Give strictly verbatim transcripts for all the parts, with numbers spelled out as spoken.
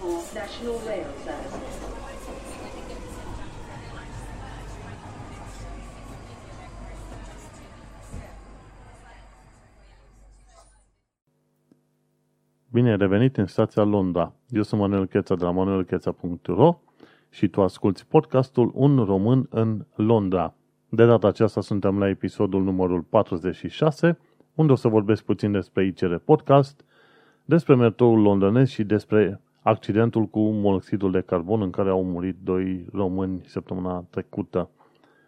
for national rail services. Bine revenit în stația Londra. Eu sunt Manuel Cheța de la manuel cheța punct ro și tu asculti podcastul Un român în Londra. De data aceasta suntem la episodul numărul patruzeci și șase, unde o să vorbesc puțin despre I C R Podcast, despre metroul londonez și despre accidentul cu monoxidul de carbon în care au murit doi români săptămâna trecută.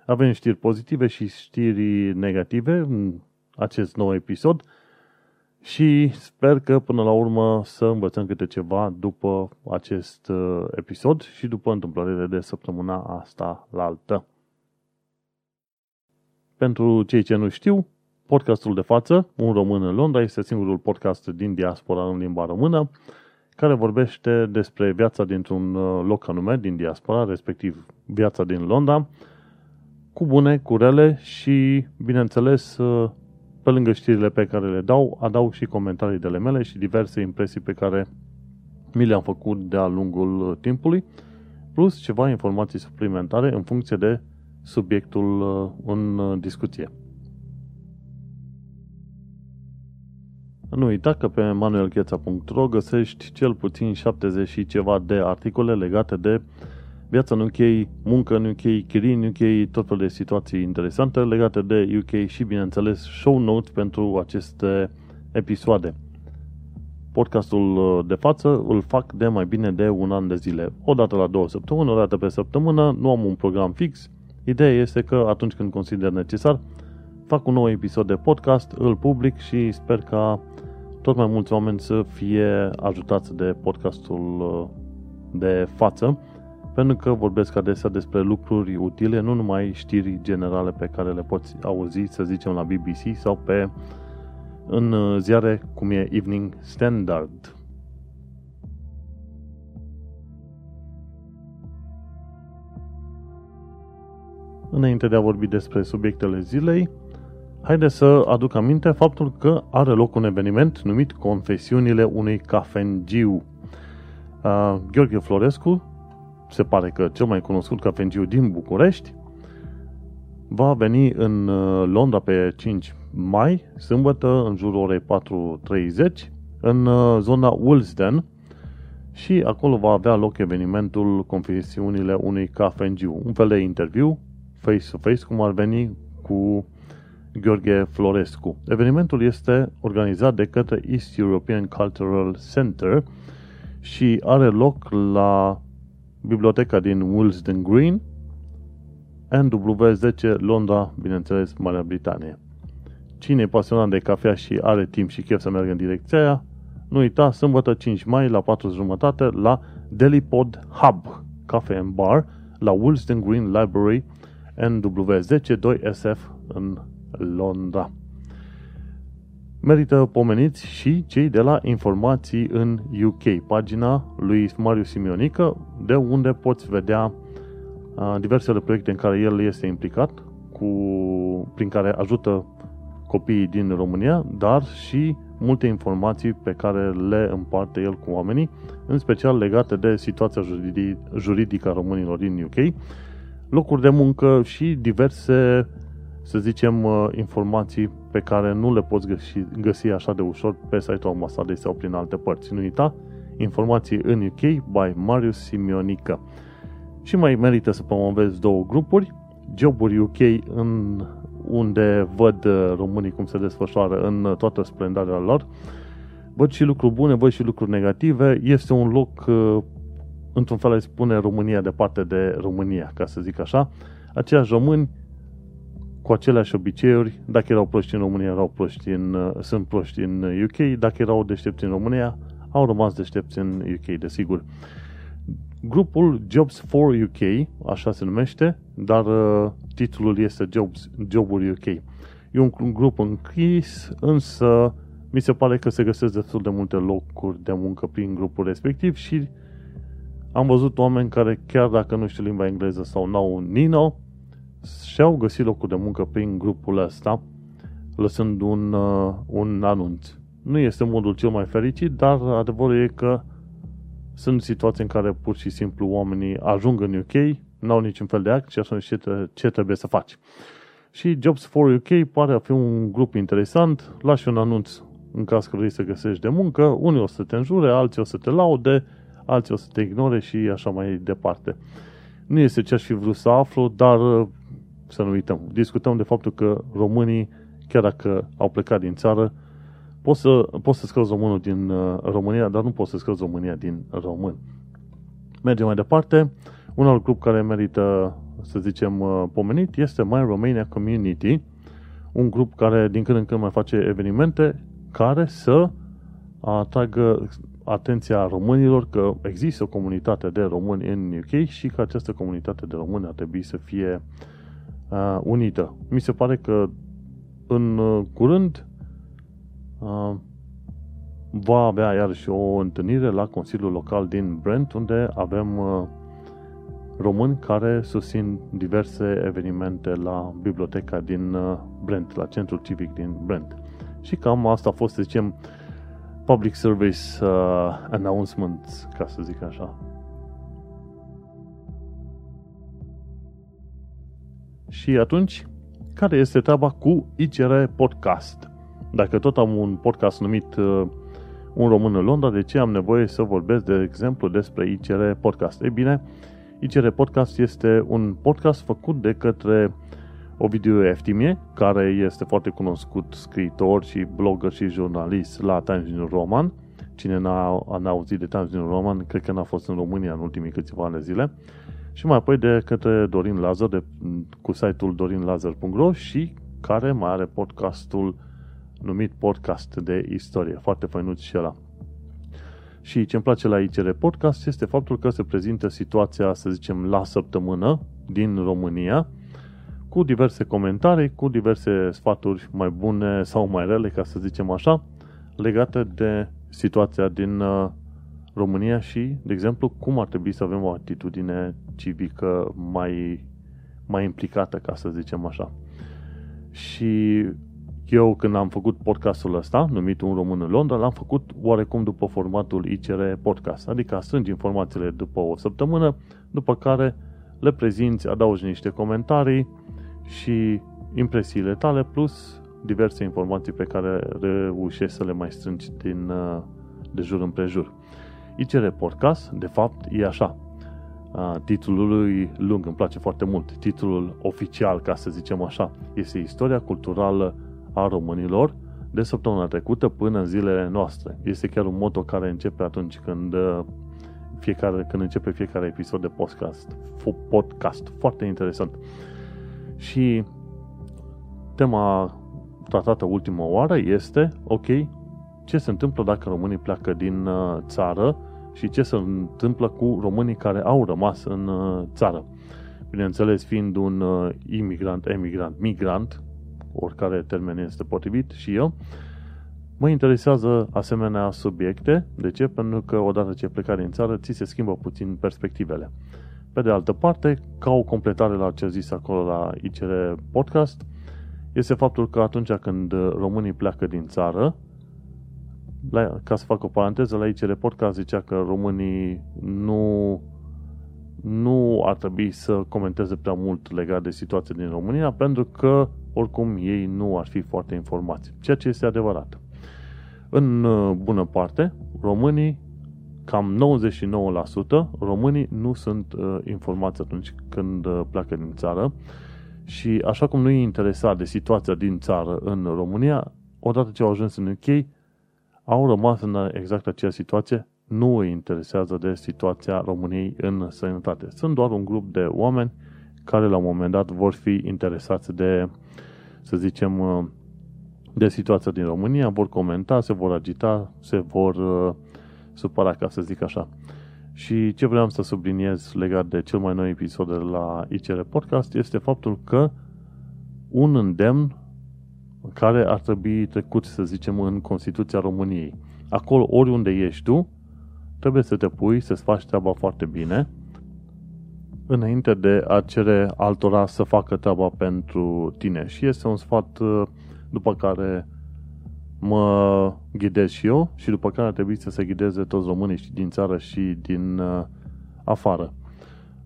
Avem știri pozitive și știri negative în acest nou episod și sper că până la urmă să învățăm câte ceva după acest episod și după întâmplările de săptămâna asta la altă. Pentru cei ce nu știu, podcastul de față, Un român în Londra, este singurul podcast din diaspora în limba română care vorbește despre viața dintr-un loc anume din diaspora, respectiv viața din Londra, cu bune, cu rele și, bineînțeles, pe lângă știrile pe care le dau, adaug și comentarii de ale mele și diverse impresii pe care mi le-am făcut de-a lungul timpului, plus ceva informații suplimentare în funcție de subiectul în discuție. Nu uita că pe manuel cheța punct ro găsești cel puțin șaptezeci și ceva de articole legate de viața în U K, muncă în U K, chirii în U K, tot fel de situații interesante legate de U K și, bineînțeles, show notes pentru aceste episoade. Podcastul de față îl fac de mai bine de un an de zile. O dată la două săptămâni, o dată pe săptămână, nu am un program fix. Ideea este că atunci când consider necesar, fac un nou episod de podcast, îl public și sper ca tot mai mulți oameni să fie ajutați de podcastul de față, pentru că vorbesc adesea despre lucruri utile, nu numai știri generale pe care le poți auzi, să zicem, la B B C sau pe în ziare cum e Evening Standard. Înainte de a vorbi despre subiectele zilei, haide să aduc aminte faptul că are loc un eveniment numit Confesiunile unui cafengiu. Uh, Gheorghe Florescu, se pare că cel mai cunoscut cafengiu din București, va veni în Londra pe cinci mai, sâmbătă, în jurul orei patru și treizeci, în zona Wollsden, și acolo va avea loc evenimentul Confesiunile unui cafengiu, un fel de interviu face-to-face, cum ar veni, cu Gheorghe Florescu. Evenimentul este organizat de către East European Cultural Center și are loc la biblioteca din Wollsden Green, N W zece, Londra, bineînțeles, Marea Britanie. Cine e pasionat de cafea și are timp și chef să meargă în direcția aia, nu uita, sâmbătă cinci mai la patru și jumătate la Delipod Hub Cafe and Bar la Wollsden Green Library, N W zece doi S F în Londra. Merită pomeniți și cei de la Informații în U K, pagina lui Marius Simionică, de unde poți vedea uh, diversele proiecte în care el este implicat, cu, prin care ajută copiii din România, dar și multe informații pe care le împarte el cu oamenii, în special legate de situația juridic- juridică a românilor din U K, locuri de muncă și diverse, să zicem, informații pe care nu le poți găsi, găsi așa de ușor pe site-ul ambasadei sau prin alte părți. Nu uita, Informații în U K by Marius Simionică. Și mai merită să promovezi două grupuri, Joburi U K, în unde văd românii cum se desfășoară în toată splendarea lor. Văd și lucruri bune, văd și lucruri negative. Este un loc, într-un fel îi spune România departe de România, ca să zic așa. Aceiași români cu aceleași obiceiuri, dacă erau proști în România, erau proști în, sunt proști în U K, dacă erau deștepți în România, au rămas deștepți în U K, desigur. Grupul Jobs for U K, așa se numește, dar titlul este Jobs, Joburi U K. E un grup închis, însă mi se pare că se găsesc destul de multe locuri de muncă prin grupul respectiv și am văzut oameni care, chiar dacă nu știu limba engleză sau n-au nino, și-au găsit locul de muncă prin grupul ăsta, lăsând un, un anunț. Nu este modul cel mai fericit, dar adevărul e că Sunt situații în care pur și simplu oamenii ajung în U K, n-au niciun fel de act și așa știu ce trebuie să faci. Și Jobs for U K pare a fi un grup interesant, lași un anunț în caz că vrei să găsești de muncă, unii o să te înjure, alții o să te laude, alții o să te ignore și așa mai departe. Nu este ce aș fi vrut să aflu, dar să nu uităm. Discutăm de faptul că românii, chiar dacă au plecat din țară, poți să, poți să scoți românul din România, dar nu poți să scoți România din român. Mergem mai departe. Un alt grup care merită, să zicem, pomenit este My Romania Community, un grup care din când în când mai face evenimente care să atragă atenția românilor că există o comunitate de români în U K și că această comunitate de români ar trebui să fie uh, unită. Mi se pare că în uh, curând uh, va avea iarăși o întâlnire la Consiliul Local din Brent, unde avem uh, români care susțin diverse evenimente la biblioteca din uh, Brent, la centrul civic din Brent. Și cam asta a fost, să zicem, public service uh, announcements, ca să zic așa. Și atunci, care este treaba cu I C R Podcast? Dacă tot am un podcast numit uh, Un român în Londra, de ce am nevoie să vorbesc, de exemplu, despre I C R Podcast? Ei bine, I C R Podcast este un podcast făcut de către Ovidiu Eftimie, care este foarte cunoscut scriitor și blogger și jurnalist la Times New Roman. Cine n-a, n-a auzit de Times New Roman, cred că n-a fost în România în ultimii câțiva ani de zile. Și mai apoi de către Dorin Lazăr, de, cu site-ul dorin lazar punct ro, și care mai are podcastul numit Podcast de Istorie. Foarte făinuț și ăla. Și ce-mi place la I C R Podcast este faptul că se prezintă situația, să zicem, la săptămână din România, cu diverse comentarii, cu diverse sfaturi mai bune sau mai rele, ca să zicem așa, legate de situația din România și, de exemplu, cum ar trebui să avem o atitudine civică mai, mai implicată, ca să zicem așa. Și eu, când am făcut podcastul ăsta, numit Un român în Londra, l-am făcut oarecum după formatul I C R Podcast, adică strângi informațiile după o săptămână, după care le prezinți, adaugi niște comentarii și impresiile tale, plus diverse informații pe care reușești să le mai strângi din, de jur împrejur. I C R Podcast, de fapt, e așa. Titlul lui lung îmi place foarte mult. Titlul oficial, ca să zicem așa, este Istoria culturală a românilor de săptămâna trecută până în zilele noastre. Este chiar un motto care începe atunci când... Fiecare, când începe fiecare episod de podcast, podcast, foarte interesant. Și tema tratată ultima oară este, ok, ce se întâmplă dacă românii pleacă din țară și ce se întâmplă cu românii care au rămas în țară. Bineînțeles, fiind un imigrant, emigrant, migrant, oricare termen este potrivit și eu, mă interesează asemenea subiecte. De ce? Pentru că odată ce pleca din țară, ți se schimbă puțin perspectivele. Pe de altă parte, ca o completare la ce zis acolo la I C R Podcast, este faptul că atunci când românii pleacă din țară, la, ca să fac o paranteză, la I C R Podcast zicea că românii nu, nu ar trebui să comenteze prea mult legat de situația din România, pentru că, oricum, ei nu ar fi foarte informați. Ceea ce este adevărat. În bună parte, românii, cam nouăzeci și nouă la sută, românii nu sunt uh, informați atunci când uh, pleacă din țară și așa cum nu-i interesat de situația din țară în România, odată ce au ajuns în U K, au rămas în exact aceeași situație, nu îi interesează de situația României în sănătate. Sunt doar un grup de oameni care la un moment dat vor fi interesați de, să zicem, uh, de situația din România, vor comenta, se vor agita, se vor uh, supăra, ca să zic așa. Și ce vreau să subliniez legat de cel mai nou episod de la I C R Podcast este faptul că un îndemn care ar trebui trecut, să zicem, în Constituția României. Acolo, oriunde ești tu, trebuie să te pui, să-ți faci treaba foarte bine, înainte de a cere altora să facă treaba pentru tine. Și este un sfat uh, după care mă ghidez și eu și după care ar trebui să se ghideze toți românii și din țară și din uh, afară.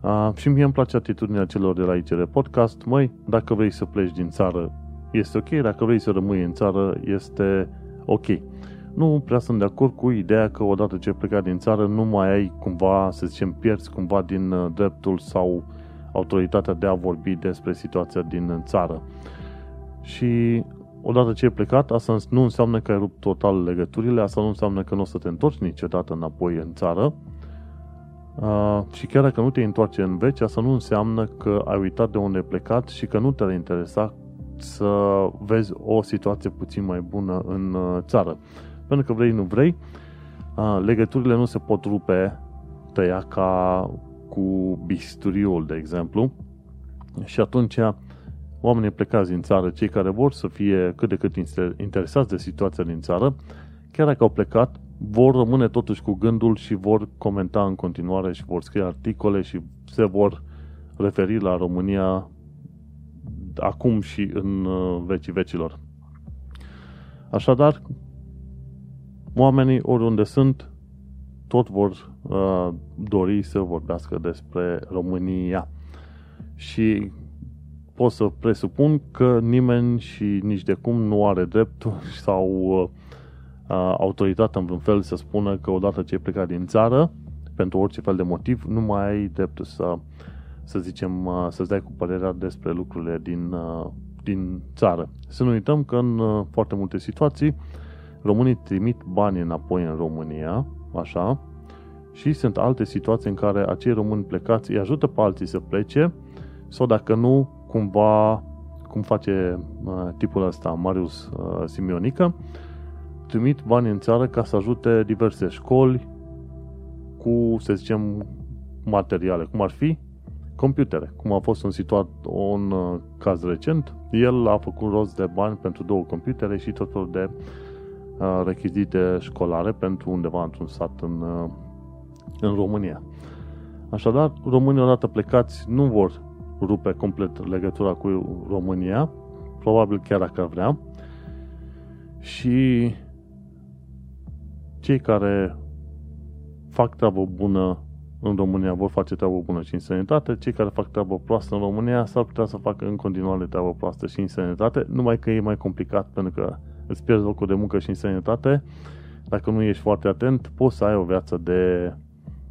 Uh, și mie îmi place atitudinea celor de la I C R Podcast. Măi, dacă vrei să pleci din țară, este ok, dacă vrei să rămâi în țară, este ok. Nu prea sunt de acord cu ideea că odată ce ai plecat din țară, nu mai ai cumva, să zicem, pierzi cumva din dreptul sau autoritatea de a vorbi despre situația din țară. Și odată ce ai plecat, asta nu înseamnă că ai rupt total legăturile, asta nu înseamnă că nu o să te întorci niciodată înapoi în țară. Uh, și chiar dacă nu te întoarce în veci, asta nu înseamnă că ai uitat de unde ai plecat și că nu te-ar interesa să vezi o situație puțin mai bună în țară. Pentru că vrei, nu vrei, uh, legăturile nu se pot rupe, tăia ca cu bisturiul, de exemplu, și atunci oamenii plecați din țară, cei care vor să fie cât de cât interesați de situația din țară, chiar dacă au plecat, vor rămâne totuși cu gândul și vor comenta în continuare și vor scrie articole și se vor referi la România acum și în vecii vecilor. Așadar, oamenii oriunde sunt, tot vor uh, dori să vorbească despre România. Și pot să presupun că nimeni și nici de cum nu are dreptul sau uh, autoritatea în vreun fel să spună că odată ce ai plecat din țară, pentru orice fel de motiv, nu mai ai dreptul să, să zicem, uh, să-ți dai cu părerea despre lucrurile din, uh, din țară. Să nu uităm că în uh, foarte multe situații românii trimit bani înapoi în România, așa, și sunt alte situații în care acei români plecați îi ajută pe alții să plece sau dacă nu, cumva, cum face uh, tipul ăsta, Marius uh, Simionică, trimit bani în țară ca să ajute diverse școli cu, să zicem, materiale, cum ar fi computere. Cum a fost un situat un uh, caz recent, el a făcut rost de bani pentru două computere și tot felul de rechizite școlare pentru undeva într-un sat în, în România. Așadar, românii odată plecați nu vor rupe complet legătura cu România, probabil chiar dacă ar vrea, și cei care fac treabă bună în România vor face treabă bună și în sănătate, cei care fac treabă proastă în România s-ar putea să facă în continuare treabă proastă și în sănătate, numai că e mai complicat pentru că îți pierzi locul de muncă și în sănătate. Dacă nu ești foarte atent, poți să ai o viață de,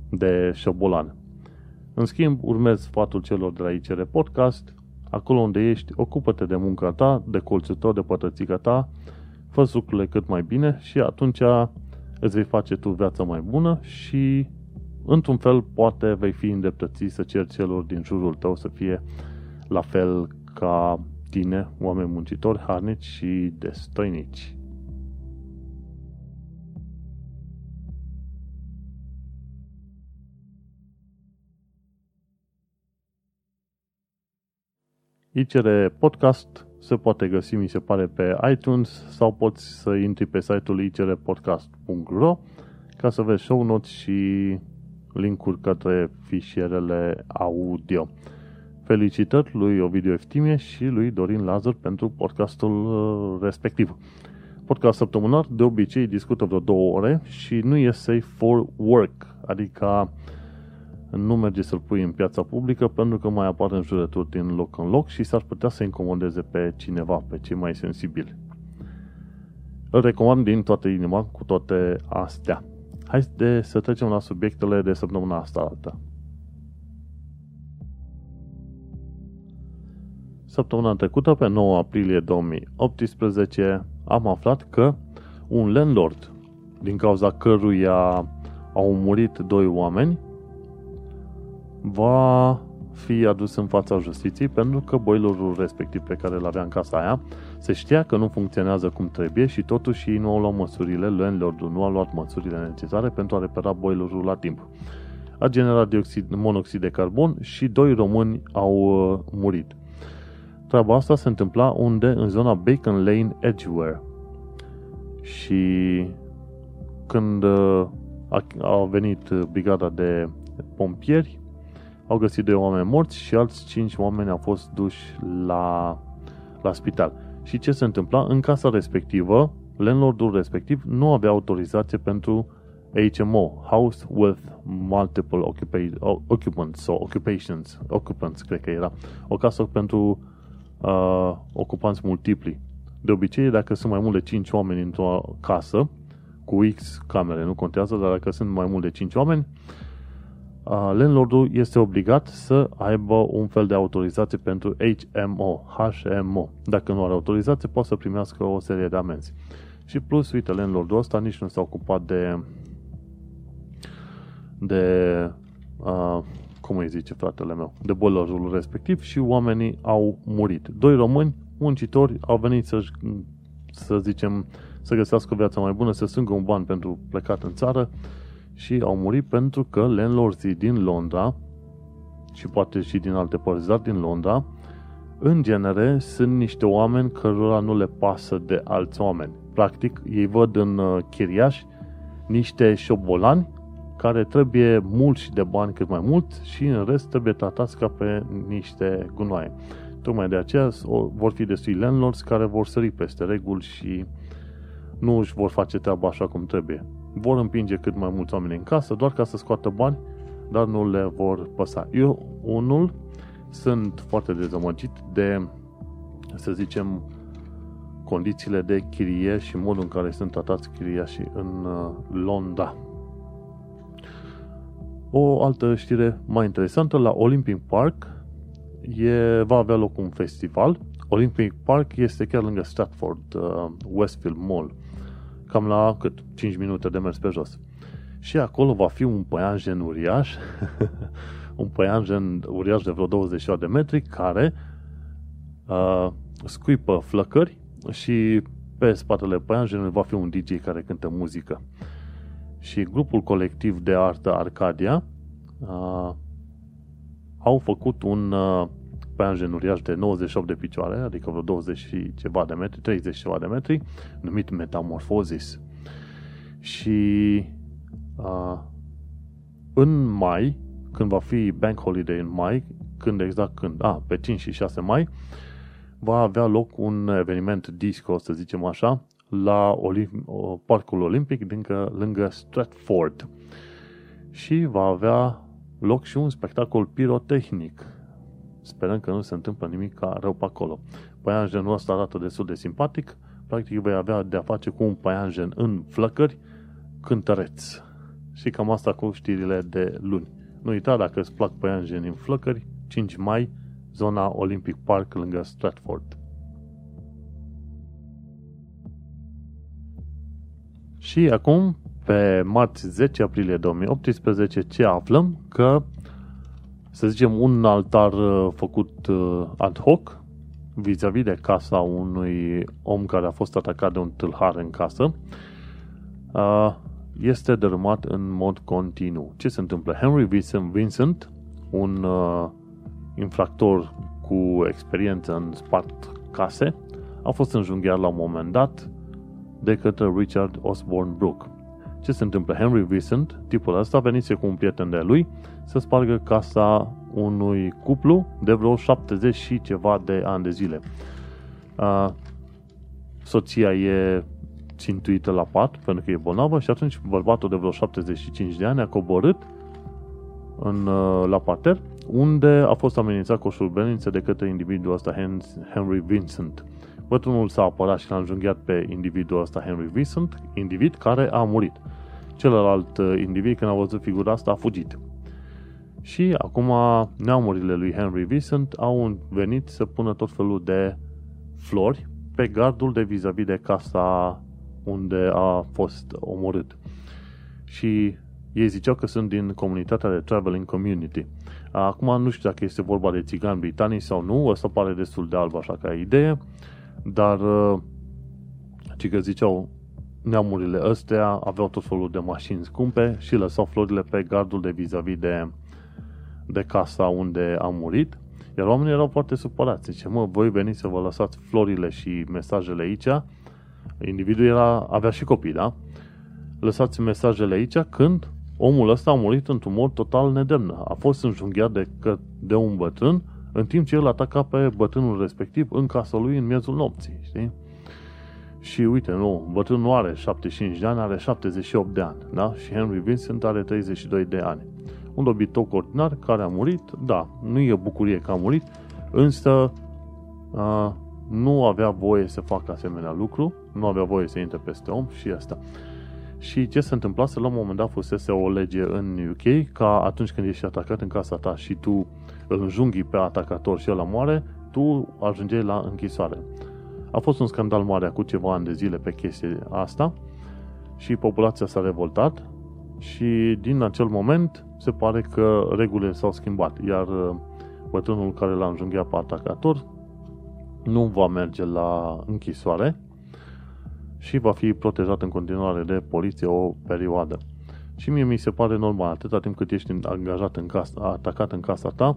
de șobolan. În schimb, urmezi sfatul celor de la I C R Podcast. Acolo unde ești, ocupă-te de munca ta, de colțul tău, de pătățica ta, fă lucrurile cât mai bine și atunci îți vei face tu viața mai bună și, într-un fel, poate vei fi îndreptățit să ceri celor din jurul tău să fie la fel ca tine, oameni muncitori, harnici și destoinici. I C R Podcast se poate găsi, mi se pare, pe iTunes sau poți să intri pe site-ul I C R podcast punct ro ca să vezi show notes și link-uri către fișierele audio. Felicitări lui Ovidiu Eftimie și lui Dorin Lazăr pentru podcastul respectiv. Podcast săptămânar de obicei discută vreo două ore și nu e safe for work, adică nu merge să-l pui în piața publică pentru că mai apar înjurături din loc în loc și s-ar putea să incomodeze pe cineva, pe cei mai sensibili. Îl recomand din toată inima cu toate astea. Hai de, să trecem la subiectele de săptămâna asta alta. Săptămâna trecută, pe nouă aprilie două mii optsprezece, am aflat că un landlord, din cauza căruia au murit doi oameni, va fi adus în fața justiției pentru că boilerul respectiv pe care l-avea în casa aia se știa că nu funcționează cum trebuie și totuși ei nu au luat măsurile, landlordul nu a luat măsurile necesare pentru a repara boilerul la timp. A generat dioxid, monoxid de carbon și doi români au murit. Treaba asta se întâmpla unde? În zona Bacon Lane Edgware. Și când a venit brigada de pompieri, au găsit doi oameni morți și alți cinci oameni au fost duși la, la spital. Și ce se întâmpla? În casa respectivă, landlordul respectiv nu avea autorizație pentru H M O, House with Multiple Occupa- Occupants sau Occupations, Occupants cred că era, o casă pentru uh, ocupanți multipli. De obicei, dacă sunt mai mult de cinci oameni într-o casă, cu X camere, nu contează, dar dacă sunt mai mult de cinci oameni, uh, landlordul este obligat să aibă un fel de autorizație pentru H M O, H M O. Dacă nu are autorizație, poate să primească o serie de amenzi. Și plus, uite, landlordul ăsta nici nu s-a ocupat de, de uh, cum îi zice fratele meu, de bolărul respectiv și oamenii au murit. Doi români, muncitori, au venit să să zicem, să găsească o viață mai bună, să strângă un ban pentru plecat în țară și au murit pentru că landlordii din Londra și poate și din alte părți, dar din Londra, în genere, sunt niște oameni cărora nu le pasă de alți oameni. Practic, ei văd în chiriași niște șobolani care trebuie mulți de bani cât mai mult și în rest trebuie tratați ca pe niște gunoaie. Tocmai de aceea vor fi destui landlords care vor sări peste reguli și nu își vor face treaba așa cum trebuie. Vor împinge cât mai mulți oameni în casă doar ca să scoată bani, dar nu le vor păsa. Eu, unul, sunt foarte dezamăgit de, să zicem, condițiile de chirie și modul în care sunt tratați chiriașii în Londra. O altă știre mai interesantă, la Olympic Park e, va avea loc un festival. Olympic Park este chiar lângă Stratford, uh, Westfield Mall, cam la cât, cinci minute de mers pe jos. Și acolo va fi un păianjen uriaș, un păianjen uriaș de vreo douăzeci de metri, care uh, scuipă flăcări și pe spatele păianjenului va fi un D J care cântă muzică. Și grupul colectiv de artă Arcadia uh, au făcut un uh, păianjen uriaș de nouăzeci și opt de picioare, adică vreo douăzeci și ceva de metri, treizeci ceva de metri, numit Metamorphosis. Și uh, în mai, când va fi Bank Holiday în mai, când exact când, a, pe cinci și șase mai, va avea loc un eveniment disco, să zicem așa, la Olim- Parcul Olimpic, dincă, lângă Stratford. Și va avea loc și un spectacol pirotehnic. Sperăm că nu se întâmplă nimic ca rău pe acolo. Păianjenul ăsta arată destul de simpatic. Practic vei avea de-a face cu un păianjen în flăcări cântăreț. Și cam asta cu știrile de luni. Nu uita, dacă îți plac păianjeni în flăcări, cinci mai, zona Olympic Park lângă Stratford. Și acum, pe marți zece aprilie două mii optsprezece, ce aflăm? Că, să zicem, un altar făcut ad hoc vis-a-vis de casa unui om care a fost atacat de un tâlhar în casă este dărâmat în mod continuu. Ce se întâmplă? Henry Vincent, un infractor cu experiență în spart case, a fost înjunghiat la un moment dat de către Richard Osborne Brooke. Ce se întâmplă? Henry Vincent, tipul ăsta, venise cu un prieten de lui să spargă casa unui cuplu de vreo șaptezeci și ceva de ani de zile. A, soția e țintuită la pat pentru că e bolnavă și atunci bărbatul de vreo șaptezeci și cinci de ani a coborât în, la parter, unde a fost amenințat cu o șurbelință de către individul ăsta, Henry Vincent. Bătrânul s-a apărat și l-a înjunghiat pe individul ăsta, Henry Vincent, individ care a murit. Celălalt individ, când a văzut figura asta, a fugit. Și acum neamurile lui Henry Vincent au venit să pună tot felul de flori pe gardul de vis-a-vis de casa unde a fost omorât. Și ei ziceau că sunt din comunitatea de Traveling Community. Acum nu știu dacă este vorba de țigani britanici sau nu, ăsta pare destul de alb așa ca idee, dar ci că ziceau neamurile astea aveau tot felul de mașini scumpe și lăsau florile pe gardul de vis-a-vis de, de casa unde a murit, iar oamenii erau foarte supărați. Zice, mă, voi veniți să vă lăsați florile și mesajele aici. Individul era, avea și copii, da? Lăsați mesajele aici când omul ăsta a murit într-un mod total nedemn. A fost înjunghiat de, de un bătrân în timp ce el ataca pe bătrânul respectiv în casa lui în miezul nopții, știi? Și uite, nu, bătrânul nu are șaptezeci și cinci de ani, are șaptezeci și opt de ani, da? Și Henry Vincent are treizeci și doi de ani. Un dobitoc ordinar care a murit, da, nu e bucurie că a murit, însă uh, nu avea voie să facă asemenea lucru, nu avea voie să intre peste om și asta. Și ce se întâmplase, la un moment dat fusese o lege în U K ca atunci când ești atacat în casa ta și tu îl înjunghii pe atacator și ăla moare, tu ajungeai la închisoare. A fost un scandal mare acum ceva ani de zile pe chestia asta și populația s-a revoltat și din acel moment se pare că regulile s-au schimbat, iar bătrânul care l-a înjunghiat pe atacator nu va merge la închisoare și va fi protejat în continuare de poliție o perioadă. Și mie mi se pare normal, atâta timp cât ești angajat în casa, atacat în casa ta,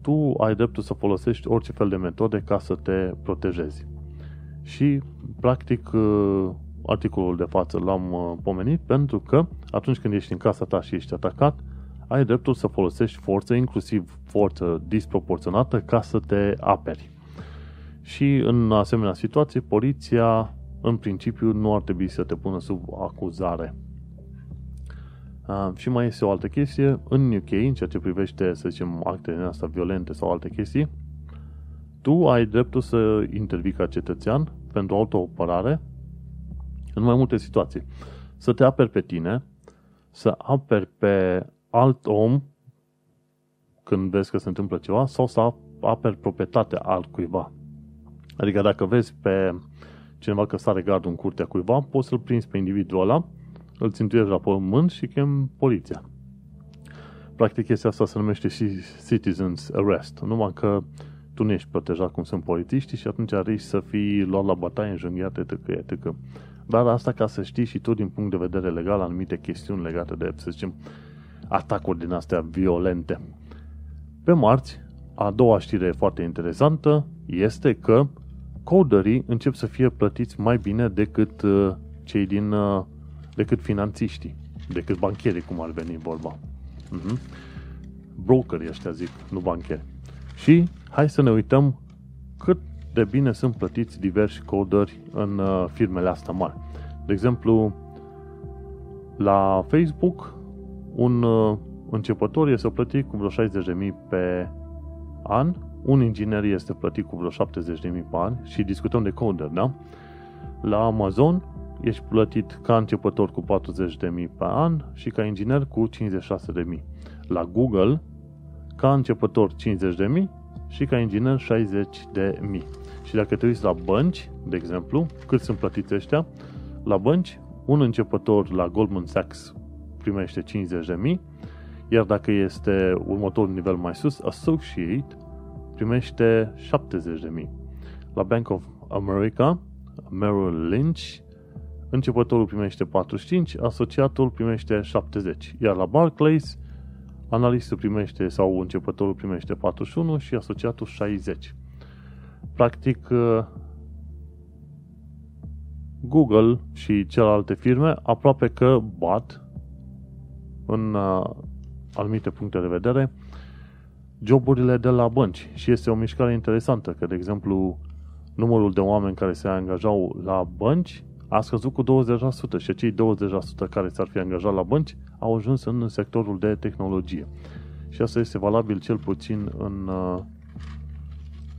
tu ai dreptul să folosești orice fel de metode ca să te protejezi. Și, practic, articolul de față l-am pomenit pentru că atunci când ești în casa ta și ești atacat, ai dreptul să folosești forță, inclusiv forță disproporționată, ca să te aperi. Și în asemenea situație, poliția, în principiu, nu ar trebui să te pună sub acuzare. Uh, și mai este o altă chestie. În U K, în ceea ce privește, să zicem, actele astea violente sau alte chestii, tu ai dreptul să intervii ca cetățean pentru autoapărare în mai multe situații. Să te aperi pe tine, să aperi pe alt om când vezi că se întâmplă ceva sau să aperi proprietatea altcuiva. Adică dacă vezi pe cineva că sare gardul în curtea cuiva, poți să-l prinzi pe individul ăla, îl țintuiești la pământ și chem poliția. Practic, chestia asta se numește și citizens arrest, numai că tu nu ești protejat cum sunt polițiștii și atunci risci să fii luat la bătaie, înjunghiat, etc., et cetera. Dar asta ca să știi și tu din punct de vedere legal anumite chestiuni legate de, să zicem, atacuri din astea violente. Pe marți, a doua știre foarte interesantă este că coderii încep să fie plătiți mai bine decât cei din decât finanțiștii, decât bancherii, cum ar veni vorba. Uh-huh. Brokerii ăștia zic, nu bancheri. Și hai să ne uităm cât de bine sunt plătiți diversi coderi în firmele astea mari. De exemplu, la Facebook, un începător este plătit cu vreo șaizeci de mii pe an, un inginer este plătit cu vreo șaptezeci de mii pe an și discutăm de coder, da? La Amazon ești plătit ca începător cu patruzeci de mii pe an și ca inginer cu cincizeci și șase de mii. La Google, ca începător cincizeci de mii și ca inginer șaizeci de mii. Și dacă te uiți la bănci, de exemplu, cât sunt plătiți ăștia, la bănci, un începător la Goldman Sachs primește cincizeci de mii, iar dacă este următorul nivel mai sus, associate, primește șaptezeci de mii. La Bank of America, Merrill Lynch, începătorul primește patruzeci și cinci, asociatul primește șaptezeci, iar la Barclays, analistul primește sau începătorul primește patruzeci și unu și asociatul șaizeci. Practic, Google și celelalte firme aproape că bat în anumite puncte de vedere joburile de la bănci. Și este o mișcare interesantă, că, de exemplu, numărul de oameni care se angajau la bănci a scăzut cu douăzeci la sută și cei douăzeci la sută care s-ar fi angajat la bănci au ajuns în sectorul de tehnologie. Și asta este valabil cel puțin în,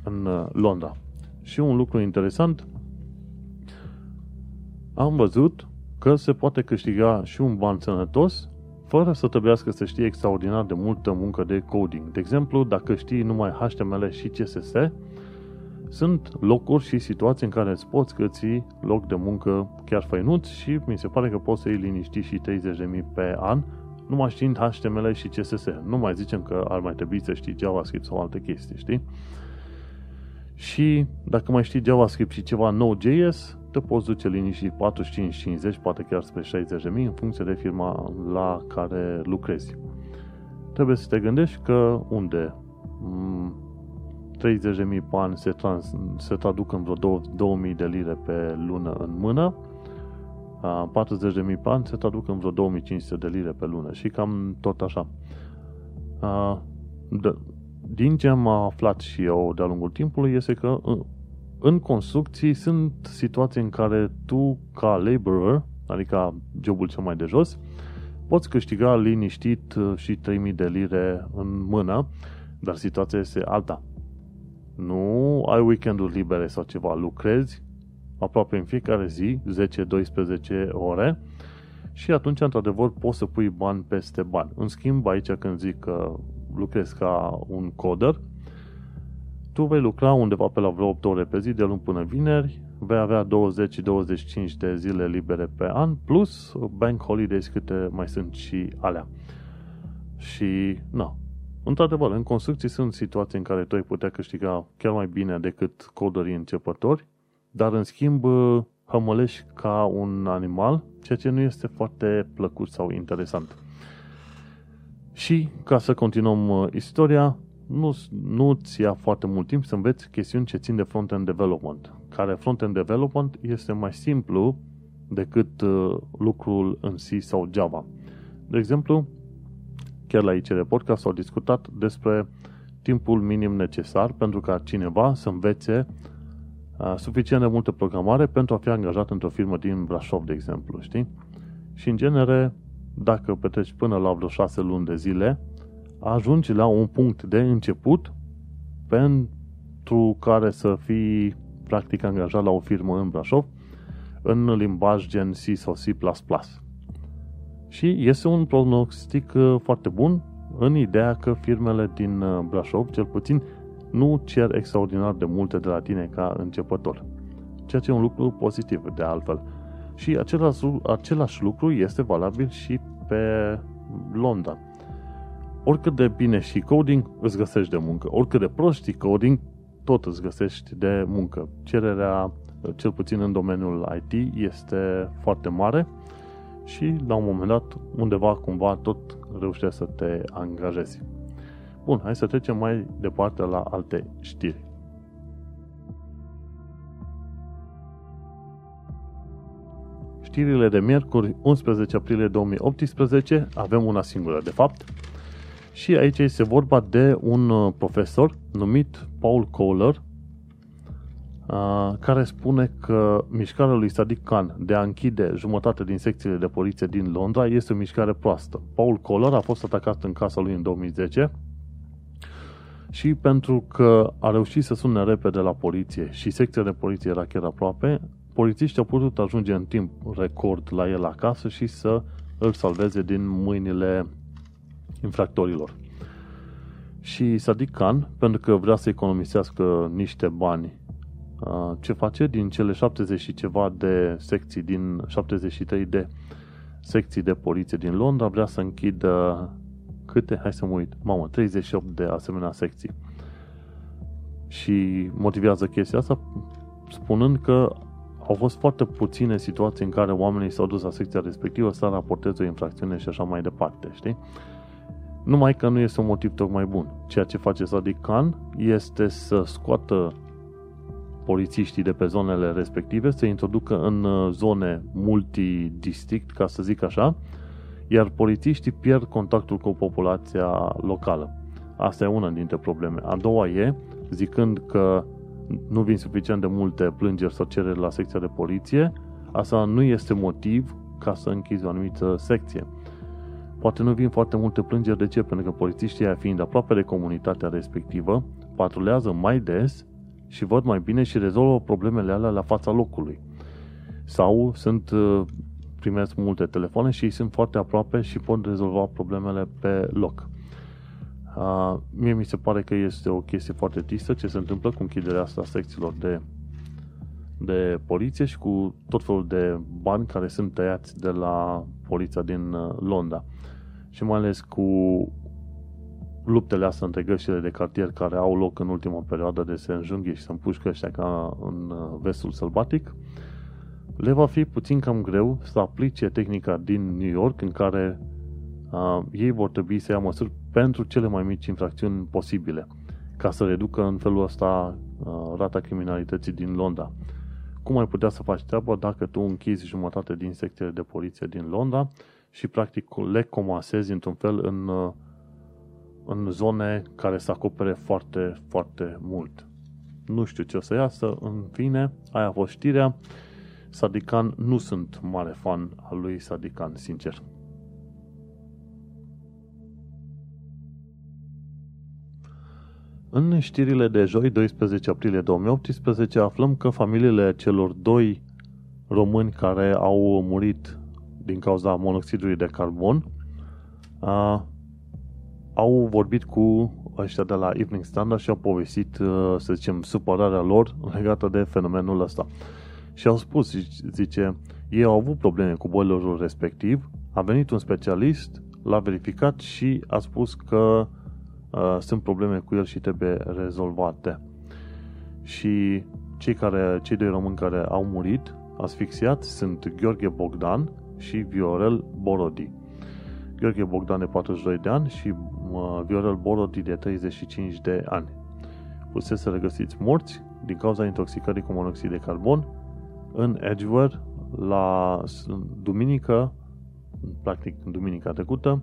în Londra. Și un lucru interesant, am văzut că se poate câștiga și un ban sănătos fără să trebuiască să știi extraordinar de multă muncă de coding. De exemplu, dacă știi numai H T M L și C S S, sunt locuri și situații în care îți poți găsi loc de muncă chiar făinuț și mi se pare că poți să iei liniști și treizeci de mii pe an, numai știind H T M L și C S S. Nu mai zicem că ar mai trebui să știi JavaScript sau alte chestii, știi? Și dacă mai știi JavaScript și ceva Node.js, te poți duce liniștit patruzeci și cinci, cincizeci, poate chiar spre șaizeci de mii în funcție de firma la care lucrezi. Trebuie să te gândești că unde treizeci de mii pe an se, trans, se traduc în vreo două mii de lire pe lună în mână, patruzeci de mii pe an se traduc în vreo două mii cinci sute de lire pe lună și cam tot așa. Din ce am aflat și eu de-a lungul timpului este că În construcții sunt situații în care tu, ca laborer, adică jobul cel mai de jos, poți câștiga liniștit și trei mii de lire în mână, dar situația este alta. Nu ai weekenduri libere sau ceva, lucrezi aproape în fiecare zi, zece-doisprezece ore, și atunci, într-adevăr, poți să pui bani peste bani. În schimb, aici când zic că lucrezi ca un coder, tu vei lucra undeva pe la vreo opt ore pe zi, de luni până vineri, vei avea douăzeci-douăzeci și cinci de zile libere pe an, plus bank holidays, câte mai sunt și alea. Și, na, într-adevăr, în construcții sunt situații în care tu ai putea câștiga chiar mai bine decât coderii începători, dar, în schimb, hămălești ca un animal, ceea ce nu este foarte plăcut sau interesant. Și, ca să continuăm istoria, nu, nu-ți ia foarte mult timp să înveți chestiuni ce țin de front-end development, care front-end development este mai simplu decât lucrul în C sau Java. De exemplu, chiar la I C R Podcast s-au discutat despre timpul minim necesar pentru ca cineva să învețe suficient de multă programare pentru a fi angajat într-o firmă din Brașov, de exemplu, știi? Și, în genere, dacă petreci până la vreo șase luni de zile, ajungi la un punct de început pentru care să fii practic angajat la o firmă în Brașov în limbaj gen C sau C plus plus. Și este un prognostic foarte bun în ideea că firmele din Brașov, cel puțin, nu cer extraordinar de multe de la tine ca începător, ceea ce e un lucru pozitiv de altfel. Și același, același lucru este valabil și pe Londra. Oricât de bine și coding, îți găsești de muncă. Oricât de prost și coding, tot îți găsești de muncă. Cererea, cel puțin în domeniul I T, este foarte mare și, la un moment dat, undeva, cumva, tot reușești să te angajezi. Bun, hai să trecem mai departe la alte știri. Știrile de miercuri, unsprezece aprilie două mii optsprezece, avem una singură, de fapt. Și aici este vorba de un profesor numit Paul Kohler, care spune că mișcarea lui Sadiq Khan de a închide jumătate din secțiile de poliție din Londra este o mișcare proastă. Paul Kohler a fost atacat în casa lui în două mii zece și pentru că a reușit să sune repede la poliție și secția de poliție era chiar aproape, polițiștii au putut ajunge în timp record la el acasă și să îl salveze din mâinile infractorilor. Și Sadiq Khan, pentru că vrea să economisească niște bani, ce face? Din cele șaptezeci și ceva de secții din șaptezeci și trei de secții de poliție din Londra, vrea să închidă câte? Hai să mă uit. Mamă, treizeci și opt de asemenea secții. Și motivează chestia asta spunând că au fost foarte puține situații în care oamenii s-au dus la secția respectivă să raporteze o infracțiune și așa mai departe, știi? Numai că nu este un motiv tocmai bun. Ceea ce face Sadiq Khan este să scoată polițiștii de pe zonele respective, să introducă în zone multidistrict, ca să zic așa, iar polițiștii pierd contactul cu populația locală. Asta e una dintre probleme. A doua e, zicând că nu vin suficient de multe plângeri sau cereri la secția de poliție, asta nu este motiv ca să închizi o anumită secție. Poate nu vin foarte multe plângeri, de ce? Pentru că polițiștii aia, fiind aproape de comunitatea respectivă, patrulează mai des și văd mai bine și rezolvă problemele alea la fața locului. Sau sunt, primesc multe telefoane și sunt foarte aproape și pot rezolva problemele pe loc. Uh, mie mi se pare că este o chestie foarte tristă ce se întâmplă cu închiderea asta a secțiilor de, de poliție și cu tot felul de bani care sunt tăiați de la poliția din Londra. Și mai ales cu luptele astea între găștile de cartier care au loc în ultima perioadă, de se înjunghi și se împușcă ăștia ca în vestul sălbatic, le va fi puțin cam greu să aplice tehnica din New York în care uh, ei vor trebui să ia măsuri pentru cele mai mici infracțiuni posibile, ca să reducă în felul ăsta uh, rata criminalității din Londra. Cum ai putea să faci treaba dacă tu închizi jumătate din secțiile de poliție din Londra și practic le comasezi într-un fel în uh, în zone care se acopere foarte, foarte mult. nu știu ce o să iasă, în fine, aia a fost știrea. Sadiq Khan, nu sunt mare fan al lui Sadiq Khan, sincer. În știrile de joi, doisprezece aprilie două mii optsprezece, aflăm că familiile celor doi români care au murit din cauza monoxidului de carbon a, au vorbit cu ăștia de la Evening Standard și au povestit, să zicem, supărarea lor legată de fenomenul ăsta. Și au spus, zice, ei au avut probleme cu boilerul respectiv, a venit un specialist, l-a verificat și a spus că uh, sunt probleme cu el și trebuie rezolvate. Și cei, care, cei doi români care au murit asfixiați sunt Gheorghe Bogdan și Viorel Borodi. Gheorghe Bogdan de patruzeci și doi de ani și uh, Viorel Borodi de treizeci și cinci de ani. Puteți să regăsiți morți din cauza intoxicării cu monoxid de carbon în Edgware la duminică, practic duminica trecută,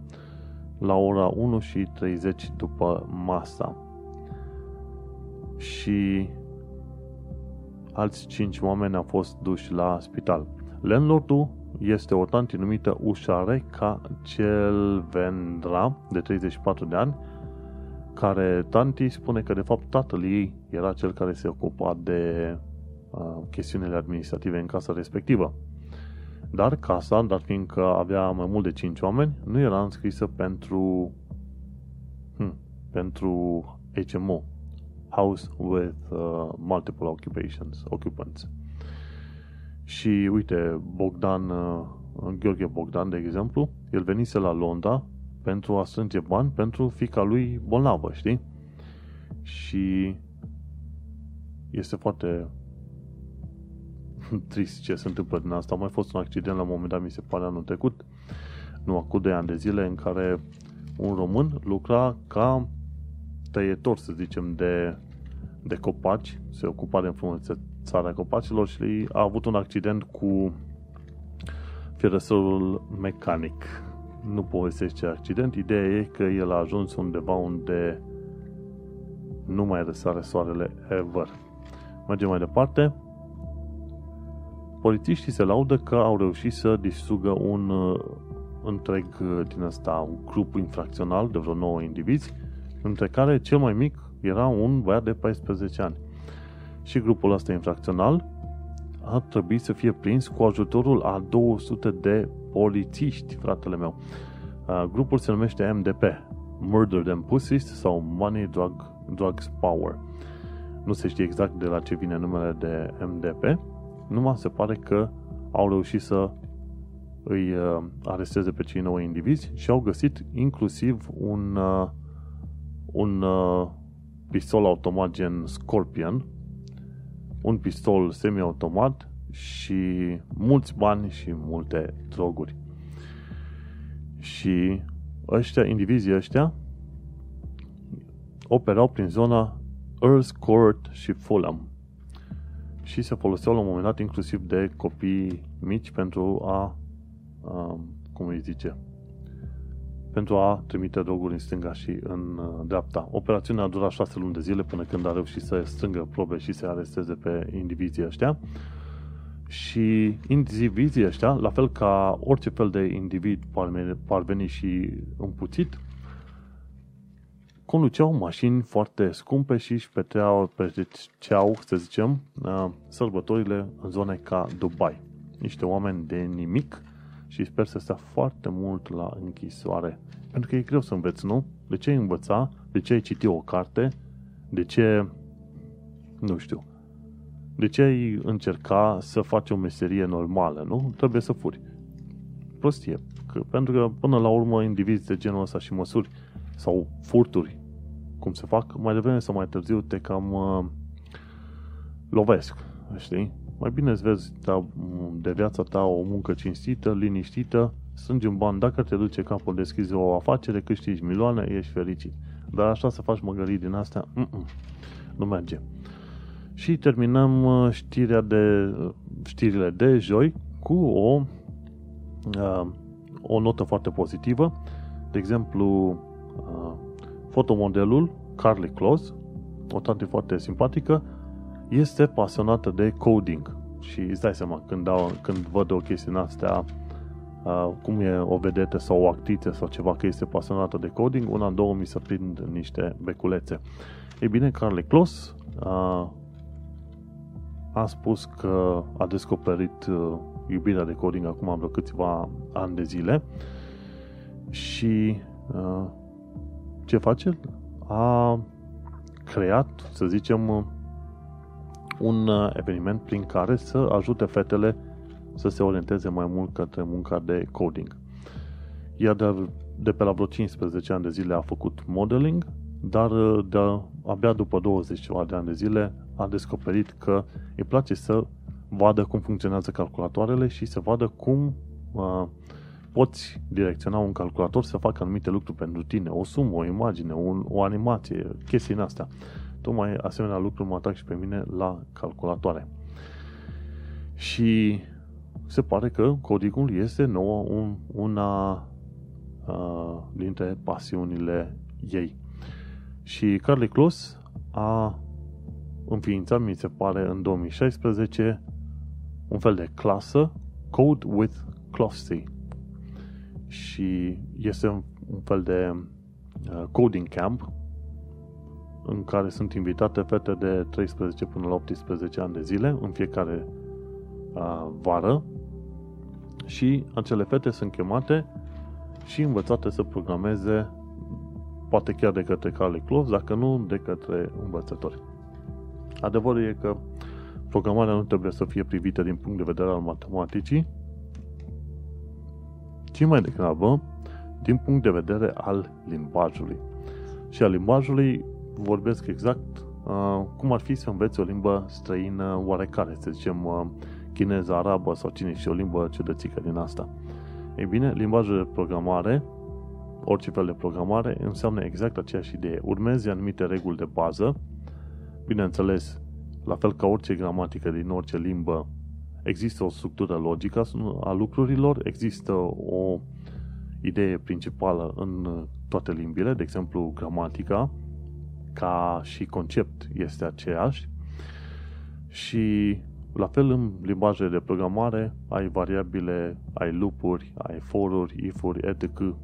la ora unu și treizeci după masa. Și alți cinci oameni au fost duși la spital. Landlordul este o tanti numită Ușareca Celvendra, de treizeci și patru de ani, care tanti spune că de fapt tatăl ei era cel care se ocupa de chestiunile administrative în casa respectivă. Dar casa, dar fiindcă avea mai mult de cinci oameni, nu era înscrisă pentru hm, pentru H M O, House with uh, Multiple Occupations, Occupants. Și uite, Bogdan, uh, Gheorghe Bogdan, de exemplu, el venise la Londra pentru a strânge bani pentru fiica lui bolnavă, știi? Și este foarte trist ce se întâmplă din asta. A mai fost un accident la un moment dat, mi se pare anul trecut, nu acum doi ani de zile, în care un român lucra ca tăietor, să zicem, de, de copaci, se ocupa de înfrumusețarea copacilor și a avut un accident cu fierăsărul mecanic. Nu povestesc ce accident, ideea e că el a ajuns undeva unde nu mai răsare soarele ever. Mergem mai departe. Polițiștii se laudă că au reușit să distrugă un uh, întreg din ăsta, un grup infracțional de vreo nouă indivizi, între care cel mai mic era un băiat de paisprezece ani. Și grupul ăsta infracțional a trebuit să fie prins cu ajutorul a două sute de polițiști, fratele meu. Uh, grupul se numește M D P, Murder Them Pussies sau Money, Drug, Drugs, Power. Nu se știe exact de la ce vine numele de M D P, numai se pare că au reușit să îi aresteze pe cei nouă indivizi și au găsit inclusiv un, un pistol automat gen Scorpion, un pistol semi-automat și mulți bani și multe droguri. Și ăștia, indivizii ăștia, operau prin zona Earl's Court și Fulham. Și se foloseau la un moment dat inclusiv de copii mici pentru a, a cum îi zice, pentru a trimite droguri în stânga și în dreapta. Operațiunea a durat șase luni de zile până când a reușit să strângă probe și să aresteze pe indivizii ăștia. Și indivizii ăștia, la fel ca orice fel de individ parvenit și împuțit, conduceau mașini foarte scumpe și își petreceau, petreceau, să zicem, sărbătorile în zone ca Dubai. Niște oameni de nimic și sper să stea foarte mult la închisoare. Pentru că e greu să înveți, nu? De ce ai învăța? De ce ai citit o carte? De ce, nu știu, de ce ai încerca să faci o meserie normală, nu? Trebuie să furi. Prostie. Că, pentru că, până la urmă, indivizi de genul ăsta și măsuri sau furturi, cum se fac, mai devreme sau mai târziu te cam uh, lovesc, știi? Mai bine îți vezi de viața ta o muncă cinstită, liniștită, strângi un ban, dacă te duce capul, deschizi o afacere, câștigi milioane, ești fericit. Dar așa să faci măgării din astea, mm-mm, nu merge. Și terminăm știrea de, știrile de joi cu o, uh, o notă foarte pozitivă. De exemplu, fotomodelul Karlie Kloss, o tante foarte simpatică, este pasionată de coding. Și îți dai seama, când, au, când văd o chestie în astea, uh, cum e o vedetă sau o actriță sau ceva că este pasionată de coding, una, două mi se prind niște beculețe. Ei bine, Karlie Kloss uh, a spus că a descoperit uh, iubirea de coding acum vreo câțiva ani de zile și uh, ce face? A creat, să zicem, un eveniment prin care să ajute fetele să se orienteze mai mult către munca de coding. Ea de, de pe la vreo cincisprezece ani de zile a făcut modeling, dar de, abia după douăzeci ceva de ani de zile a descoperit că îi place să vadă cum funcționează calculatoarele și să vadă cum uh, poți direcționa un calculator să facă anumite lucruri pentru tine, o sumă, o imagine, un, o animație, chestii în astea. Tocmai asemenea lucruri mă atrag și pe mine la calculatoare. Și se pare că codingul este nouă un, una uh, dintre pasiunile ei. Și Karlie Kloss a înființat, mi se pare, în două mii șaisprezece un fel de clasă, Code with Klossy. Și este un fel de uh, coding camp în care sunt invitate fete de treisprezece până la optsprezece ani de zile în fiecare uh, vară și acele fete sunt chemate și învățate să programeze, poate chiar de către Karlie Kloss, dacă nu de către învățători. Adevărul e că programarea nu trebuie să fie privită din punct de vedere al matematicii, ci mai degrabă din punct de vedere al limbajului. Și al limbajului vorbesc exact uh, cum ar fi să înveți o limbă străină oarecare, să zicem uh, chineză, arabă sau cine știe, o limbă ciudățică din asta. Ei bine, limbajul de programare, orice fel de programare, înseamnă exact aceeași idee. Urmezi anumite reguli de bază, bineînțeles, la fel ca orice gramatică din orice limbă, există o structură logică a lucrurilor, există o idee principală în toate limbile, de exemplu gramatica, ca și concept este aceeași și la fel în limbajele de programare ai variabile, ai loop-uri, ai for-uri, if-uri, et cetera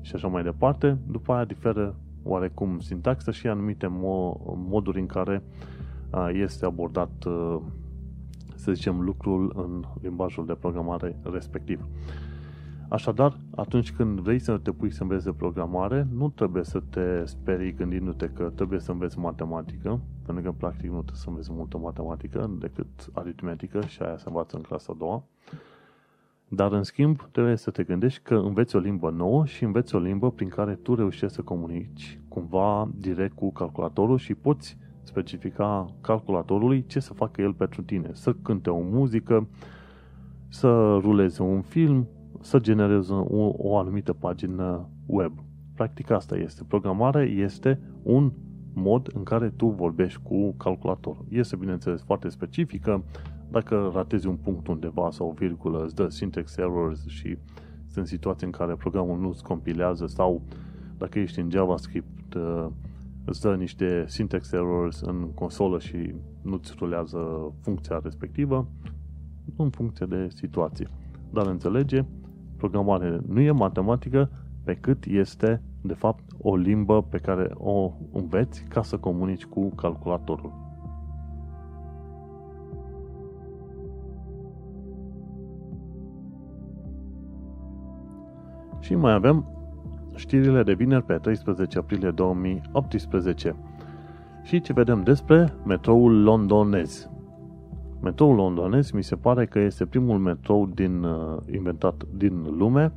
și așa mai departe. După aia diferă oarecum sintaxa și anumite moduri în care este abordat, să zicem, lucrul în limbajul de programare respectiv. Așadar, atunci când vrei să te pui să înveți de programare, nu trebuie să te sperii gândindu-te că trebuie să înveți matematică, pentru că, practic, nu trebuie să înveți multă matematică decât aritmetică și aia se învață în clasa a doua. Dar, în schimb, trebuie să te gândești că înveți o limbă nouă și înveți o limbă prin care tu reușești să comunici cumva direct cu calculatorul și poți specifica calculatorului ce să facă el pentru tine. Să cânte o muzică, să ruleze un film, să genereze o, o anumită pagină web. Practic asta este. Programarea este un mod în care tu vorbești cu calculatorul. Este, bineînțeles, foarte specifică. Dacă ratezi un punct undeva sau o virgulă, îți dă syntax errors și sunt situații în care programul nu îți compilează sau dacă ești în JavaScript, îți dă niște syntax errors în consolă și nu-ți rulează funcția respectivă în funcție de situație. Dar înțelege, programarea nu e matematică, pe cât este, de fapt, o limbă pe care o înveți ca să comunici cu calculatorul. Și mai avem știrile de vineri pe treisprezece aprilie două mii optsprezece. Și ce vedem despre metroul londonez? Metroul londonez mi se pare că este primul metrou din, uh, inventat din lume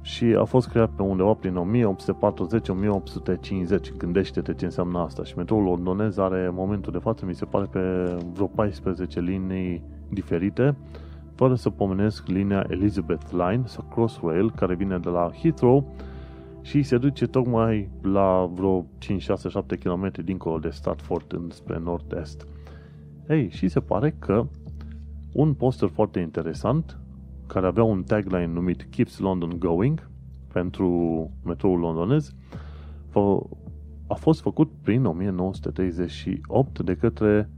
și a fost creat pe undeva prin o mie opt sute patruzeci - o mie opt sute cincizeci. Gândește-te ce înseamnă asta. Și metroul londonez are, în momentul de față, mi se pare pe vreo paisprezece linii diferite, fără să pomenesc linia Elizabeth Line sau Crossrail, care vine de la Heathrow și se duce tocmai la vreo cinci, șase, șapte km dincolo de Stratford, înspre nord-est. Ei, și se pare că un poster foarte interesant, care avea un tagline numit Keeps London Going, pentru metroul londonez, a fost făcut prin o mie nouă sute treizeci și opt de către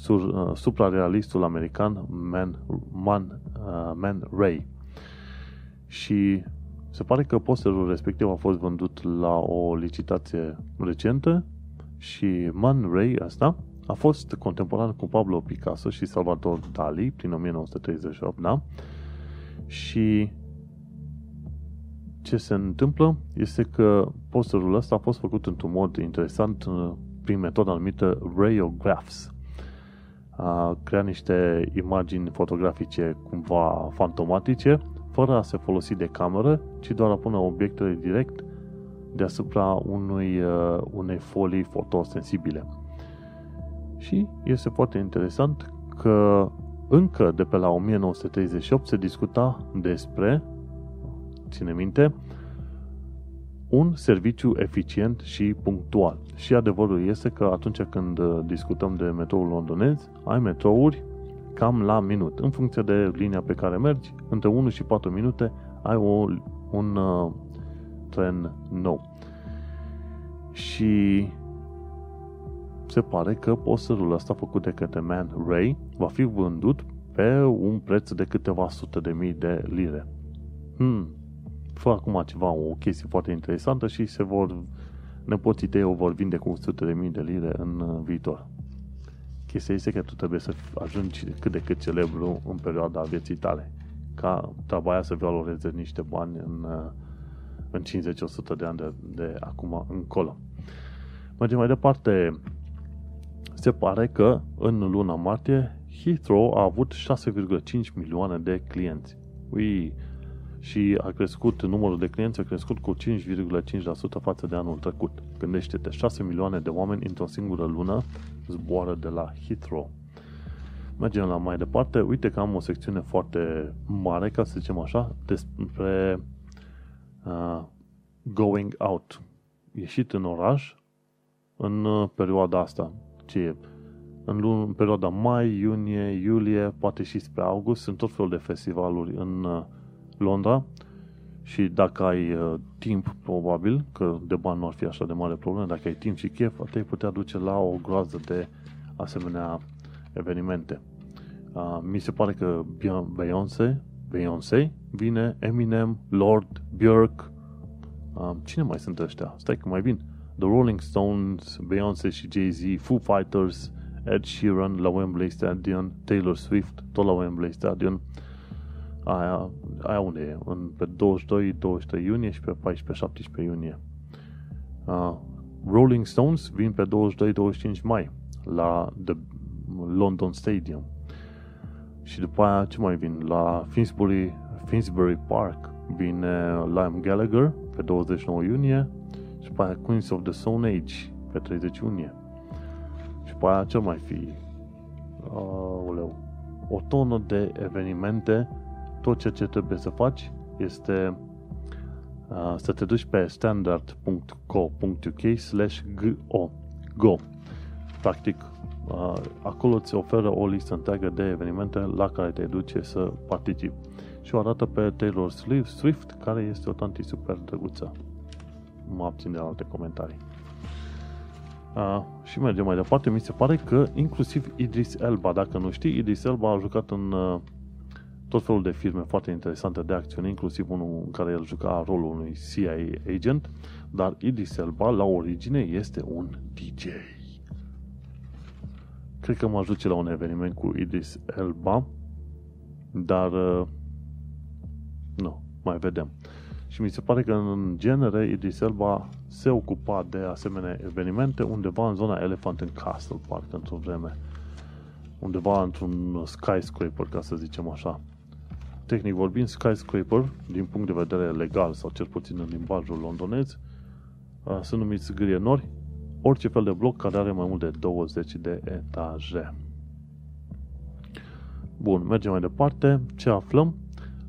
sur, uh, suprarealistul american Man, Man, uh, Man Ray. Și se pare că posterul respectiv a fost vândut la o licitație recentă și Man Ray asta a fost contemporan cu Pablo Picasso și Salvador Dali prin nouăsprezece treizeci și opt, da? Și ce se întâmplă este că posterul ăsta a fost făcut într-un mod interesant prin metoda numită rayographs. A creat niște imagini fotografice cumva fantomatice, fără a se folosi de cameră, ci doar a pune obiectele direct deasupra unui, unei folii fotosensibile. Și este foarte interesant că încă de pe la nouăsprezece treizeci și opt se discuta despre, ține minte, un serviciu eficient și punctual. Și adevărul este că atunci când discutăm de metroul londonez, ai metrouri cam la minut. În funcție de linia pe care mergi, între unu și patru minute ai o, un uh, tren nou. Și se pare că posterul ăsta făcut de către Man Ray va fi vândut pe un preț de câteva sute de mii de lire. Hmm. Fă acum ceva, o chestie foarte interesantă și se vor, nepoții tăi o vor vinde cu sute de mii de lire în viitor. Chestia este că tu trebuie să ajungi cât de cât celebru în perioada vieții tale, ca treaba aia să valoreze niște bani în, în cincizeci la sută de ani de, de acum încolo. Mergem mai departe. Se pare că în luna martie Heathrow a avut șase virgulă cinci milioane de clienți. Ui! Și a crescut, numărul de clienți a crescut cu cinci virgulă cinci la sută față de anul trecut. Gândește-te, șase milioane de oameni într-o singură lună zboară de la Heathrow. Mergem la mai departe. Uite că am o secțiune foarte mare, ca să zicem așa, despre uh, going out. Ieșit în oraș în perioada asta. Ce în, lun- în perioada mai, iunie, iulie, poate și spre august, sunt tot felul de festivaluri în uh, Londra și dacă ai uh, timp, probabil, că de bani nu ar fi așa de mare problemă, dacă ai timp și chef, te-ai putea duce la o groază de asemenea evenimente. Uh, mi se pare că Beyoncé, Beyoncé vine, Eminem, Lord, Björk, uh, cine mai sunt ăștia? Stai că mai vin. The Rolling Stones, Beyoncé și Jay-Z, Foo Fighters, Ed Sheeran la Wembley Stadion, Taylor Swift, tot la Wembley Stadion. Aia, aia unde e? În, pe douăzeci și doi douăzeci și trei iunie și pe paisprezece șaptesprezece iunie. Uh, Rolling Stones vin pe douăzeci și doi douăzeci și cinci mai la The London Stadium. Și după aia ce mai vin? La Finsbury, Finsbury Park vine Liam Gallagher pe douăzeci și nouă iunie și după aia Queens of the Stone Age pe treizeci iunie. Și după aia ce mai fi? Uh, oleu. O tonă de evenimente. Tot ceea ce trebuie să faci este uh, să te duci pe standard punct co punct u k slash go. Practic, uh, acolo îți oferă o listă întreagă de evenimente la care te duce să participi. Și o arată pe Taylor Swift, care este o tanti super drăguță. Mă abțin de alte comentarii. Uh, și mergem mai departe. Mi se pare că inclusiv Idris Elba, dacă nu știi, Idris Elba a jucat în... Uh, tot felul de filme foarte interesante de acțiune, inclusiv unul în care el juca rolul unui C I A agent, dar Idris Elba, la origine, este un D J. Cred că m-aș duce la un eveniment cu Idris Elba, dar nu, mai vedem. Și mi se pare că, în genere, Idris Elba se ocupa de asemenea evenimente undeva în zona Elephant and Castle, parcă, într-o vreme. Undeva într-un skyscraper, ca să zicem așa. Tehnic vorbind, skyscraper, din punct de vedere legal sau cel puțin în limbajul londonez, sunt numiți grienori, orice fel de bloc care are mai mult de douăzeci de etaje. Bun, mergem mai departe. Ce aflăm?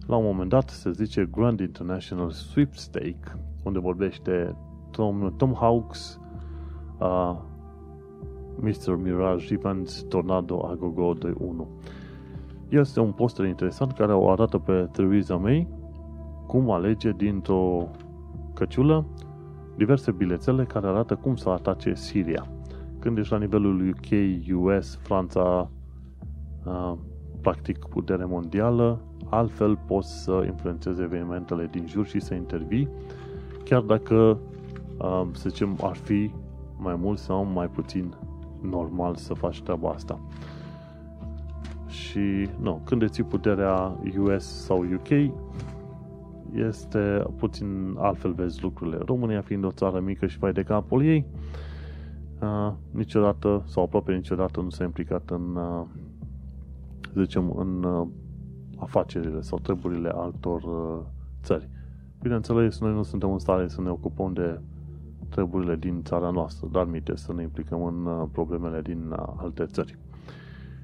La un moment dat se zice Grand International Sweepstake, unde vorbește Tom, Tom Hanks, uh, mister Mirage Events Tornado Agogo doi unu. Este un poster interesant care o arată pe Theresa May cum alege dintr-o căciulă diverse bilețele care arată cum să atace Siria. Când ești la nivelul U K, U S, Franța, uh, practic putere mondială, altfel poți să influențezi evenimentele din jur și să intervii, chiar dacă, uh, să zicem, ar fi mai mult sau mai puțin normal să faci treaba asta. Și, nu, când deții puterea U S sau U K, este puțin altfel vezi lucrurile. România fiind o țară mică și vai de capul ei, uh, niciodată sau aproape niciodată nu s-a implicat în, uh, zicem, în uh, afacerile sau treburile altor uh, țări. Bineînțeles, noi nu suntem în stare să ne ocupăm de treburile din țara noastră, dar minte să ne implicăm în uh, problemele din uh, alte țări.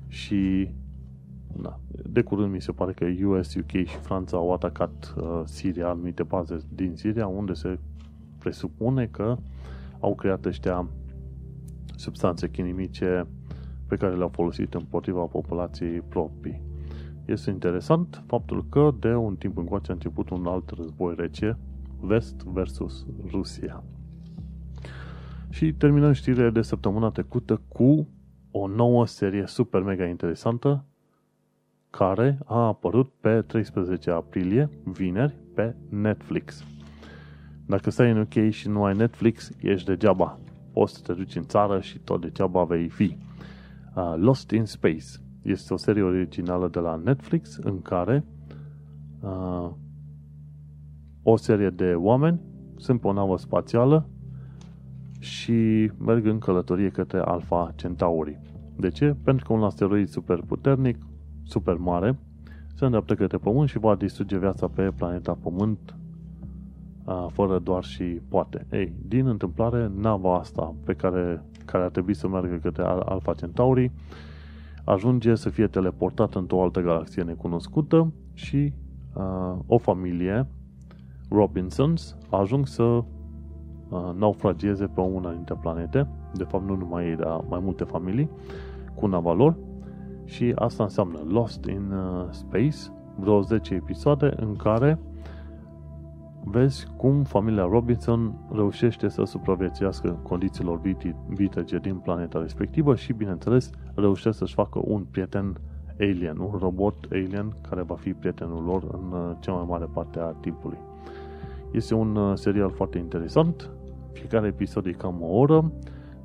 Și da, de curând mi se pare că U S, U K și Franța au atacat uh, Siria, anumite baze din Siria, unde se presupune că au creat ăștia substanțe chimice pe care le-au folosit împotriva populației proprii. Este interesant faptul că de un timp încoace a început un alt război rece, Vest versus Rusia. Și terminăm știrile de săptămâna trecută cu o nouă serie super mega interesantă care a apărut pe treisprezece aprilie, vineri, pe Netflix. Dacă stai în U K și nu ai Netflix, ești degeaba. Poți să te duci în țară și tot degeaba vei fi. Uh, Lost in Space este o serie originală de la Netflix în care uh, o serie de oameni sunt pe o navă spațială și merg în călătorie către Alfa Centauri. De ce? Pentru că un asteroid super puternic, super mare, se îndreaptă către Pământ și va distruge viața pe planeta Pământ a, fără doar și poate. Ei, din întâmplare, nava asta pe care, care ar trebui să meargă către Alfa Centauri ajunge să fie teleportată într-o altă galaxie necunoscută și a, o familie, Robinsons, ajung să naufragieze pe una dintre planete, de fapt nu numai ei, dar mai multe familii, cu nava lor, și asta înseamnă Lost in Space, vreo zece episoade în care vezi cum familia Robinson reușește să supraviețuiască condițiilor vitege din planeta respectivă și, bineînțeles, reușește să-și facă un prieten alien, un robot alien care va fi prietenul lor în cea mai mare parte a timpului. Este un serial foarte interesant, fiecare episod e cam o oră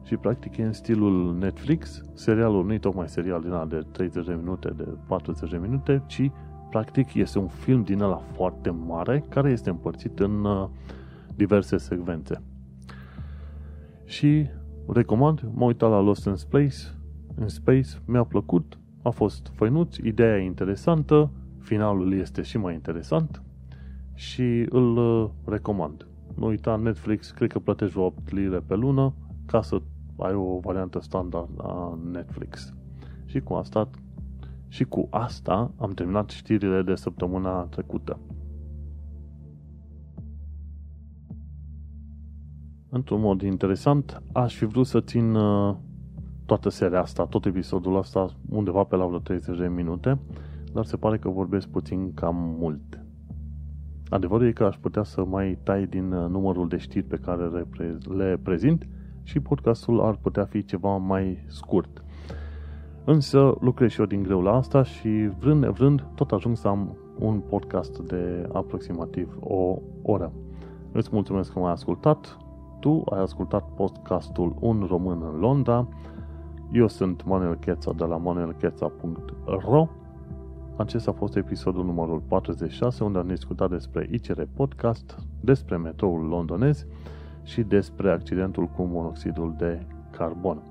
și practic e în stilul Netflix. Serialul nu e tocmai serial din ala de treizeci de minute, de patruzeci de minute, ci practic este un film din ala foarte mare care este împărțit în diverse secvențe. Și recomand, m-am uitat la Lost in Space, in Space, mi-a plăcut, a fost făinuț, ideea e interesantă, finalul este și mai interesant. Și îl recomand. Nu uita, Netflix, cred că plătești opt lire pe lună ca să ai o variantă standard la Netflix. Și cu asta, și cu asta am terminat știrile de săptămâna trecută. Într-un mod interesant, aș fi vrut să țin toată seria asta, tot episodul ăsta, undeva pe la vreo treizeci de minute, dar se pare că vorbesc puțin cam mult. Adevărul e că aș putea să mai tai din numărul de știri pe care le prezint și podcastul ar putea fi ceva mai scurt. Însă lucrez și eu din greu la asta și vrând nevrând tot ajung să am un podcast de aproximativ o oră. Îți mulțumesc că m-ai ascultat. Tu ai ascultat podcastul Un român în Londra. Eu sunt Manuel Cheța de la manuel cheța punct ro. Acesta a fost episodul numărul patruzeci și șase, unde am discutat despre I C R Podcast, despre metroul londonez și despre accidentul cu monoxidul de carbon.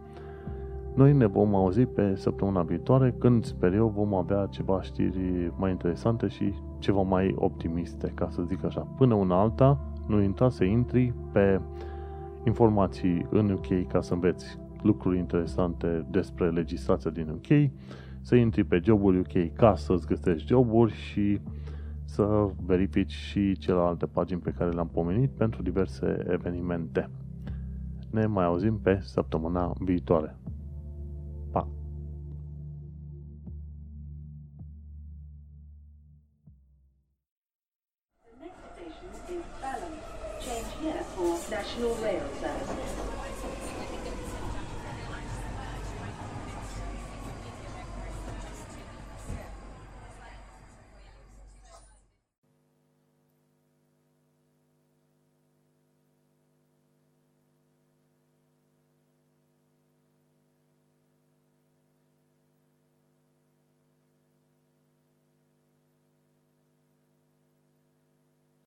Noi ne vom auzi pe săptămâna viitoare, când, sper eu, vom avea ceva știri mai interesante și ceva mai optimiste, ca să zic așa. Până una alta, nu intra să intri pe informații în U K ca să înveți lucruri interesante despre legislația din U K, să intri pe joburi U K ca să-ți găsești joburi și să verifici și celelalte pagini pe care le-am pomenit pentru diverse evenimente. Ne mai auzim pe săptămâna viitoare. Pa! The next station is Balham. Change here for National Rail Services.